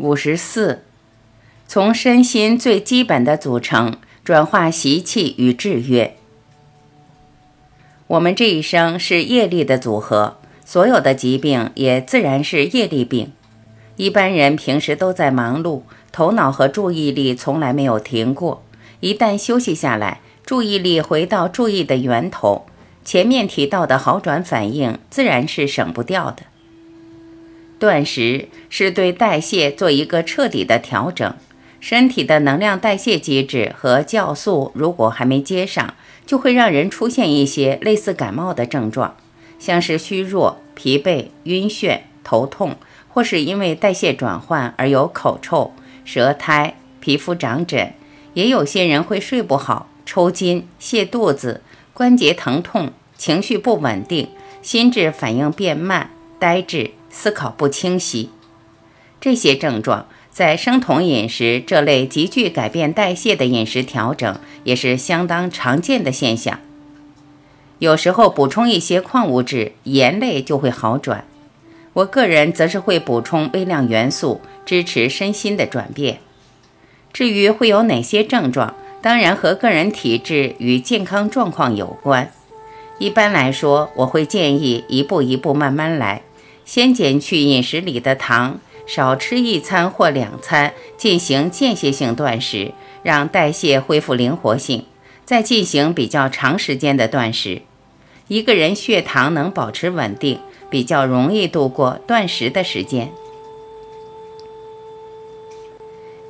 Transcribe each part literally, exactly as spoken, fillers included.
五十四从身心最基本的组成转化习气与制约。我们这一生是业力的组合，所有的疾病也自然是业力病。一般人平时都在忙碌，头脑和注意力从来没有停过，一旦休息下来，注意力回到注意的源头，前面提到的好转反应自然是省不掉的。断食是对代谢做一个彻底的调整，身体的能量代谢机制和酵素如果还没接上，就会让人出现一些类似感冒的症状，像是虚弱、疲惫、晕眩、头痛，或是因为代谢转换而有口臭、舌苔、皮肤长疹，也有些人会睡不好、抽筋、泻肚子、关节疼痛、情绪不稳定、心智反应变慢、呆滞、思考不清晰。这些症状在生酮饮食这类极具改变代谢的饮食调整也是相当常见的现象。有时候补充一些矿物质、盐类就会好转。我个人则是会补充微量元素，支持身心的转变。至于会有哪些症状，当然和个人体质与健康状况有关。一般来说，我会建议一步一步慢慢来，先减去饮食里的糖，少吃一餐或两餐，进行间歇性断食，让代谢恢复灵活性，再进行比较长时间的断食。一个人血糖能保持稳定，比较容易度过断食的时间。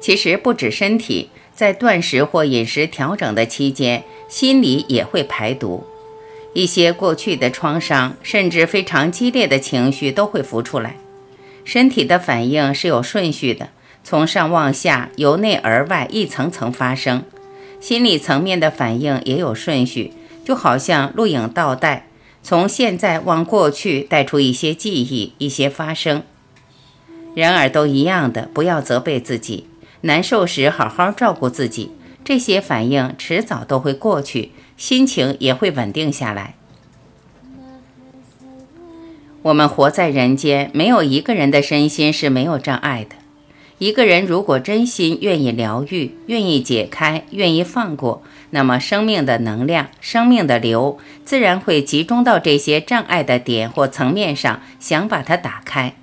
其实不止身体，在断食或饮食调整的期间，心理也会排毒，一些过去的创伤，甚至非常激烈的情绪都会浮出来。身体的反应是有顺序的，从上往下，由内而外一层层发生。心理层面的反应也有顺序，就好像录影倒带，从现在往过去带出一些记忆，一些发生。然而都一样的，不要责备自己，难受时好好照顾自己，这些反应迟早都会过去，心情也会稳定下来。我们活在人间，没有一个人的身心是没有障碍的。一个人如果真心愿意疗愈，愿意解开，愿意放过，那么生命的能量，生命的流，自然会集中到这些障碍的点或层面上，想把它打开。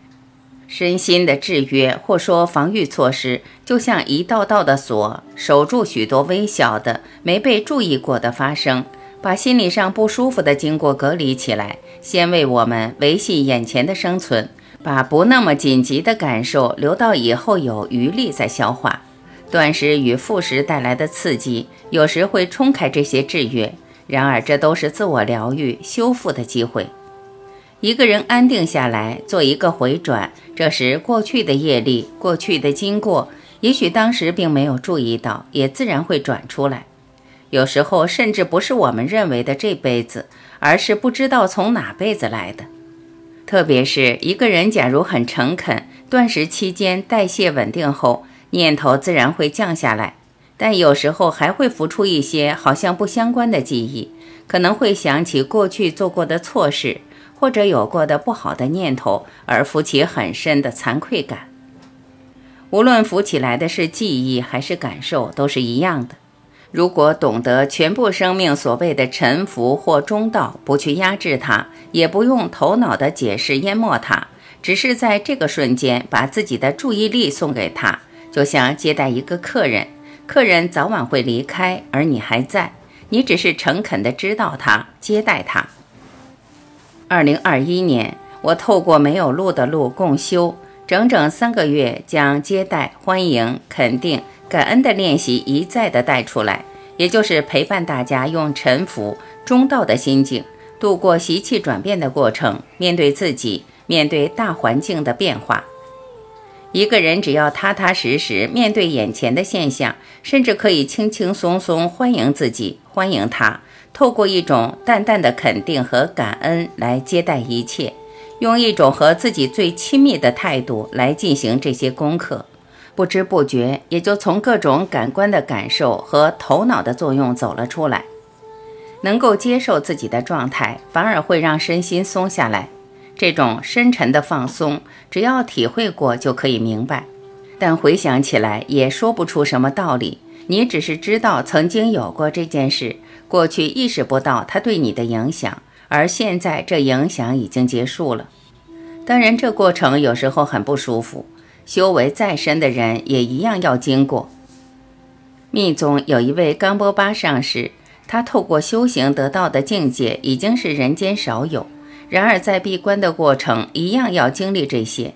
身心的制约或说防御措施，就像一道道的锁，守住许多微小的没被注意过的发生，把心理上不舒服的经过隔离起来，先为我们维系眼前的生存，把不那么紧急的感受留到以后有余力再消化。断食与复食带来的刺激，有时会冲开这些制约，然而这都是自我疗愈修复的机会。一个人安定下来，做一个回转，这时过去的业力，过去的经过，也许当时并没有注意到，也自然会转出来。有时候甚至不是我们认为的这辈子，而是不知道从哪辈子来的。特别是一个人假如很诚恳，断食期间代谢稳定后，念头自然会降下来，但有时候还会浮出一些好像不相关的记忆，可能会想起过去做过的错事，或者有过的不好的念头，而浮起很深的惭愧感。无论浮起来的是记忆还是感受，都是一样的。如果懂得全部生命所谓的沉浮或中道，不去压制它，也不用头脑的解释淹没它，只是在这个瞬间把自己的注意力送给它，就像接待一个客人，客人早晚会离开，而你还在，你只是诚恳地知道他，接待他。二零二一年，我透过没有路的路共修，整整三个月将接待、欢迎、肯定、感恩的练习一再的带出来，也就是陪伴大家用沉浮、中道的心境，度过习气转变的过程，面对自己，面对大环境的变化。一个人只要踏踏实实面对眼前的现象，甚至可以轻轻松松欢迎自己，欢迎他，透过一种淡淡的肯定和感恩来接待一切，用一种和自己最亲密的态度来进行这些功课，不知不觉也就从各种感官的感受和头脑的作用走了出来。能够接受自己的状态，反而会让身心松下来。这种深沉的放松，只要体会过就可以明白。但回想起来也说不出什么道理。你只是知道曾经有过这件事，过去意识不到它对你的影响，而现在这影响已经结束了。当然这过程有时候很不舒服，修为再深的人也一样要经过。密宗有一位冈波巴上师，他透过修行得到的境界已经是人间少有，然而在闭关的过程一样要经历这些。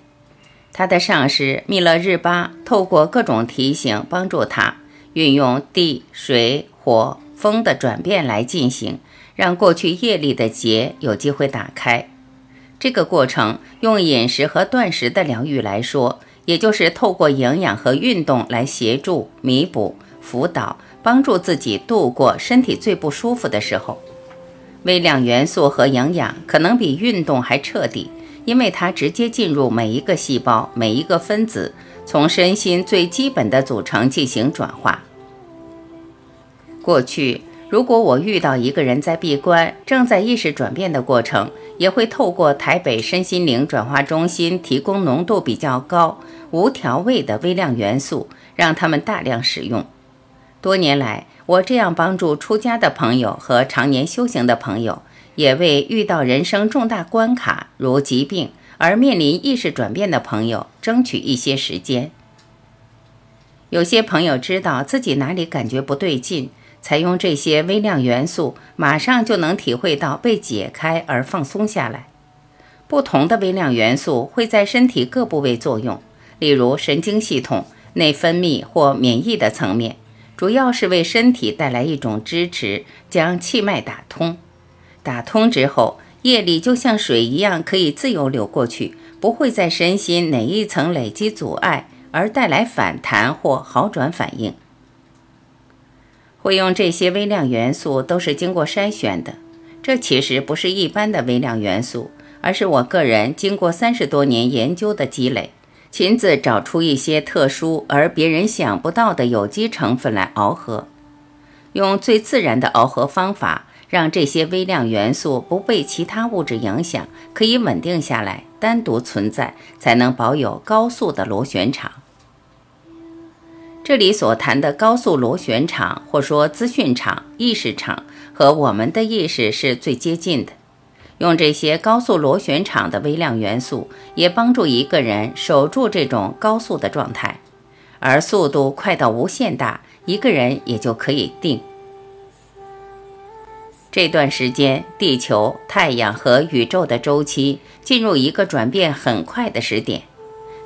他的上师密勒日巴透过各种提醒帮助他，运用地、水、火、风的转变来进行，让过去业力的结有机会打开。这个过程用饮食和断食的疗愈来说，也就是透过营养和运动来协助、弥补、辅导，帮助自己度过身体最不舒服的时候。微量元素和营养可能比运动还彻底，因为它直接进入每一个细胞、每一个分子，从身心最基本的组成进行转化。过去，如果我遇到一个人在闭关，正在意识转变的过程，也会透过台北身心灵转化中心提供浓度比较高、无调味的微量元素，让他们大量使用。多年来，我这样帮助出家的朋友和常年修行的朋友，也为遇到人生重大关卡，如疾病，而面临意识转变的朋友争取一些时间。有些朋友知道自己哪里感觉不对劲，采用这些微量元素，马上就能体会到被解开而放松下来。不同的微量元素会在身体各部位作用，例如神经系统、内分泌或免疫的层面，主要是为身体带来一种支持，将气脉打通。打通之后，业力就像水一样可以自由流过去，不会在身心哪一层累积阻碍，而带来反弹或好转反应。会用这些微量元素都是经过筛选的，这其实不是一般的微量元素，而是我个人经过三十多年研究的积累，亲自找出一些特殊而别人想不到的有机成分来熬合，用最自然的熬合方法，让这些微量元素不被其他物质影响，可以稳定下来，单独存在，才能保有高速的螺旋场。这里所谈的高速螺旋场，或说资讯场、意识场，和我们的意识是最接近的。用这些高速螺旋场的微量元素，也帮助一个人守住这种高速的状态，而速度快到无限大，一个人也就可以定。这段时间，地球、太阳和宇宙的周期进入一个转变很快的时点。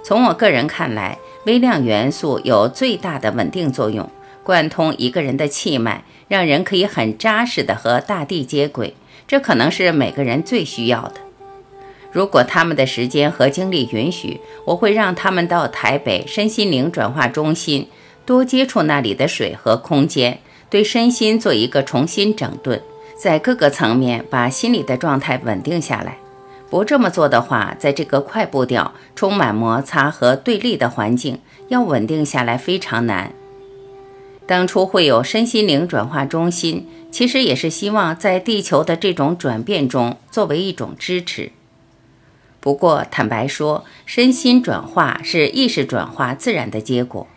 从我个人看来，微量元素有最大的稳定作用，贯通一个人的气脉，让人可以很扎实的和大地接轨，这可能是每个人最需要的。如果他们的时间和精力允许，我会让他们到台北身心灵转化中心，多接触那里的水和空间，对身心做一个重新整顿，在各个层面把心理的状态稳定下来。不这么做的话，在这个快步调、充满摩擦和对立的环境，要稳定下来非常难。当初会有身心灵转化中心，其实也是希望在地球的这种转变中作为一种支持。不过坦白说，身心转化是意识转化自然的结果。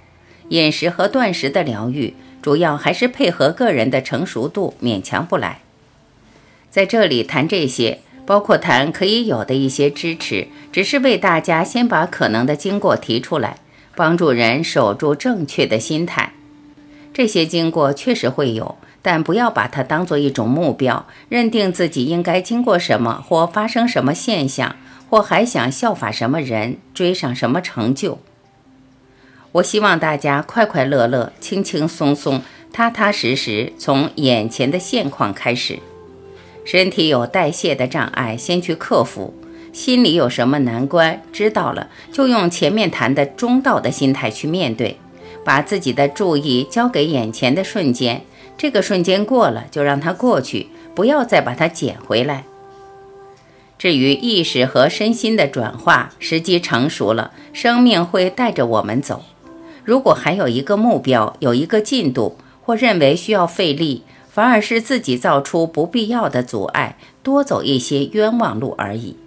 饮食和断食的疗愈，主要还是配合个人的成熟度，勉强不来。在这里谈这些，包括谈可以有的一些支持，只是为大家先把可能的经过提出来，帮助人守住正确的心态。这些经过确实会有，但不要把它当作一种目标，认定自己应该经过什么，或发生什么现象，或还想效法什么人，追上什么成就。我希望大家快快乐乐、轻轻松松、踏踏实实，从眼前的现况开始。身体有代谢的障碍，先去克服；心里有什么难关，知道了就用前面谈的中道的心态去面对，把自己的注意交给眼前的瞬间。这个瞬间过了，就让它过去，不要再把它捡回来。至于意识和身心的转化，时机成熟了，生命会带着我们走。如果还有一个目标，有一个进度，或认为需要费力，反而是自己造出不必要的阻碍，多走一些冤枉路而已。